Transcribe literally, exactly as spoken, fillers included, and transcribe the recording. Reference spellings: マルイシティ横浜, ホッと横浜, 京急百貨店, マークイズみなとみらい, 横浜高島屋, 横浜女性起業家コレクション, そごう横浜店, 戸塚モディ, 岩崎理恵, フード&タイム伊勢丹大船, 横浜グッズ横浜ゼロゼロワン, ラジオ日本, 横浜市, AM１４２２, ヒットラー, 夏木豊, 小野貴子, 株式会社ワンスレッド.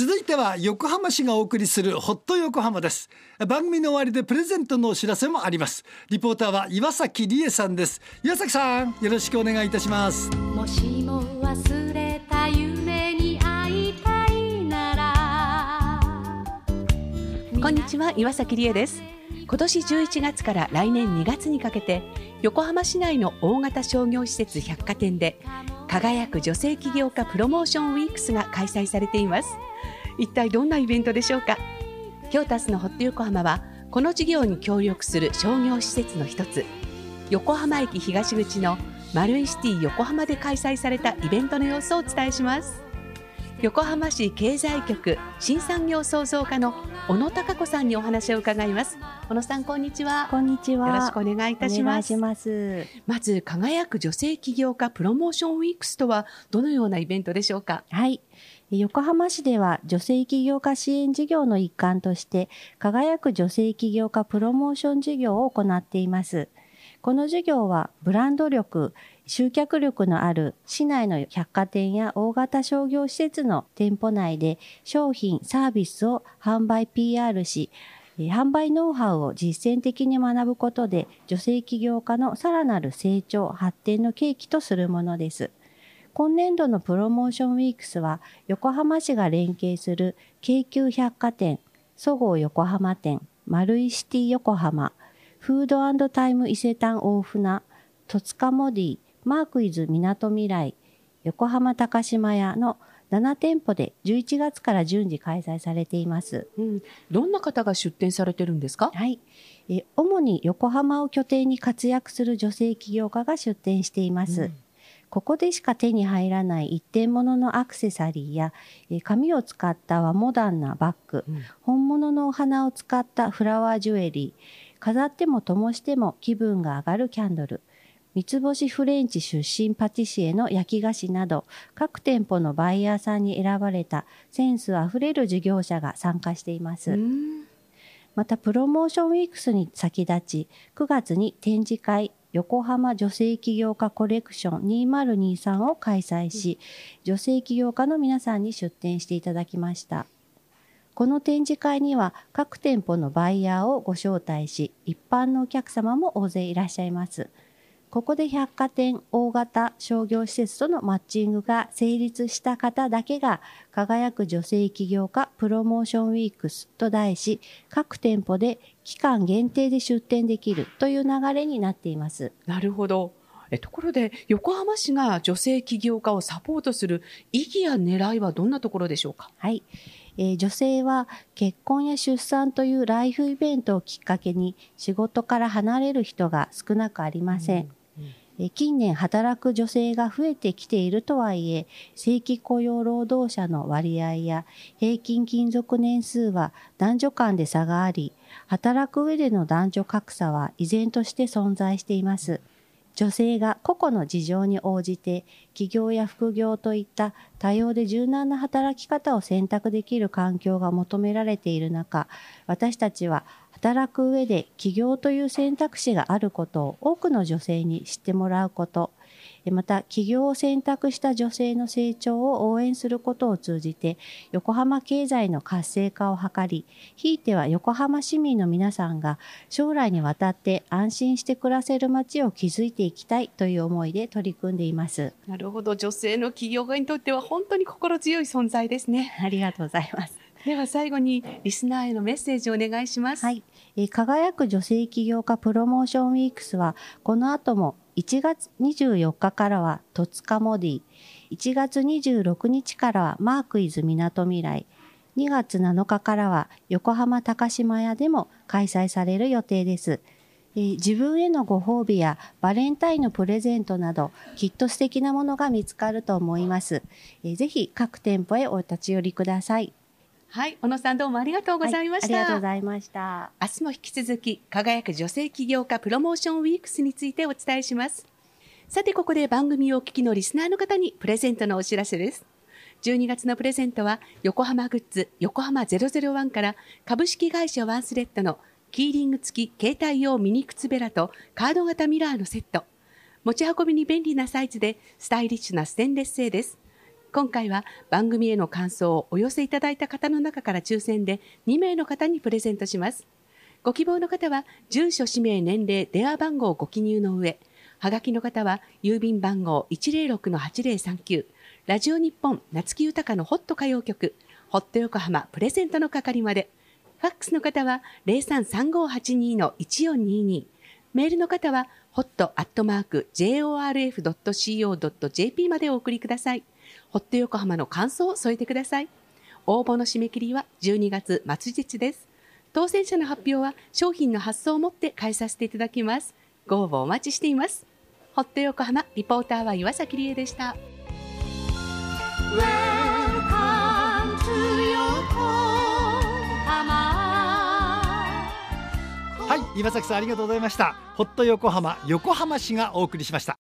続いては横浜市がお送りするホット横浜です。番組の終わりでプレゼントのお知らせもあります。リポーターは岩崎理恵さんです。岩崎さん、よろしくお願いいたします。もしも忘れた夢に会いたいなら。こんにちは、岩崎理恵です。今年じゅういちがつから来年にがつにかけて、横浜市内の大型商業施設百貨店で輝く女性起業家プロモーションウィークスが開催されています。一体どんなイベントでしょうか。キョータスのホット横浜は、この事業に協力する商業施設の一つ、横浜駅東口のマルイシティ横浜で開催されたイベントの様子をお伝えします。横浜市経済局新産業創造課の小野貴子さんにお話を伺います。小野さん、こんにちは。こんにちは。よろしくお願いいたします。お願いします。まず、輝く女性起業家プロモーションウィークスとはどのようなイベントでしょうか。はい。横浜市では女性起業家支援事業の一環として輝く女性起業家プロモーション事業を行っています。この事業はブランド力、集客力のある市内の百貨店や大型商業施設の店舗内で商品・サービスを販売 ピーアール し、販売ノウハウを実践的に学ぶことで女性起業家のさらなる成長・発展の契機とするものです。今年度のプロモーションウィークスは、横浜市が連携する京急百貨店、そごう横浜店、マルイシティ横浜、フード&タイム伊勢丹大船、戸塚モディ、マークイズみなとみらい、横浜高島屋のなな店舗でじゅういちがつから順次開催されています、うん、どんな方が出展されてるんですか。はい、え主に横浜を拠点に活躍する女性起業家が出展しています、うん、ここでしか手に入らない一点物のアクセサリーやえ紙を使った和モダンなバッグ、うん、本物のお花を使ったフラワージュエリー、飾っても灯しても気分が上がるキャンドル、三つ星フレンチ出身パティシエの焼き菓子など、各店舗のバイヤーさんに選ばれたセンスあふれる事業者が参加しています。また、プロモーションウィークスに先立ち、くがつに展示会横浜女性起業家コレクションにせんにじゅうさんを開催し、女性起業家の皆さんに出展していただきました。この展示会には各店舗のバイヤーをご招待し、一般のお客様も大勢いらっしゃいます。ここで百貨店、大型商業施設とのマッチングが成立した方だけが輝く女性起業家プロモーションウィークスと題し、各店舗で期間限定で出店できるという流れになっています。なるほど。えところで、横浜市が女性起業家をサポートする意義や狙いはどんなところでしょうか。はい。えー、女性は結婚や出産というライフイベントをきっかけに仕事から離れる人が少なくありません。うん、近年働く女性が増えてきているとはいえ、正規雇用労働者の割合や平均勤続年数は男女間で差があり、働く上での男女格差は依然として存在しています。女性が個々の事情に応じて起業や副業といった多様で柔軟な働き方を選択できる環境が求められている中、私たちは働く上で起業という選択肢があることを多くの女性に知ってもらうこと、また起業を選択した女性の成長を応援することを通じて、横浜経済の活性化を図り、ひいては横浜市民の皆さんが将来にわたって安心して暮らせる街を築いていきたいという思いで取り組んでいます。なるほど、女性の起業家にとっては本当に心強い存在ですね。ありがとうございます。では最後にリスナーへのメッセージをお願いします。はい、えー、輝く女性起業家プロモーションウィークスは、この後もいちがつにじゅうよっかからは戸塚モディ、いちがつにじゅうろくにちからはマークイズみなとみらい、にがつなのかからは横浜高島屋でも開催される予定です。えー、自分へのご褒美やバレンタインのプレゼントなど、きっと素敵なものが見つかると思います。えー、ぜひ各店舗へお立ち寄りください。はい、小野さん、どうもありがとうございました。はい、ありがとうございました。明日も引き続き、輝く女性起業家プロモーションウィークスについてお伝えします。さて、ここで番組をお聞きのリスナーの方にプレゼントのお知らせです。じゅうにがつのプレゼントは、横浜グッズ横浜ゼロゼロワンから株式会社ワンスレッドのキーリング付き携帯用ミニ靴べらとカード型ミラーのセット。持ち運びに便利なサイズでスタイリッシュなステンレス製です。今回は番組への感想をお寄せいただいた方の中から抽選でにめいの方にプレゼントします。ご希望の方は住所・氏名・年齢・電話番号をご記入の上、はがきの方は郵便番号 いちまるろくのはちまるさんきゅう、ラジオ日本夏木豊のホット歌謡曲、ホット横浜プレゼントの係まで。ファックスの方は ゼロさんさんごはちにのいちよんにに、メールの方は ホットアットマークジェーオーアールエフドットシーオードットジェーピー までお送りください。ホット横浜の感想を添えてください。応募の締め切りはじゅうにがつまつじつです。当選者の発表は商品の発送をもって返させていただきます。ご応募お待ちしています。ホット横浜リポーターは岩崎理恵でした。はい、岩崎さんありがとうございました。ホット横浜、横浜市がお送りしました。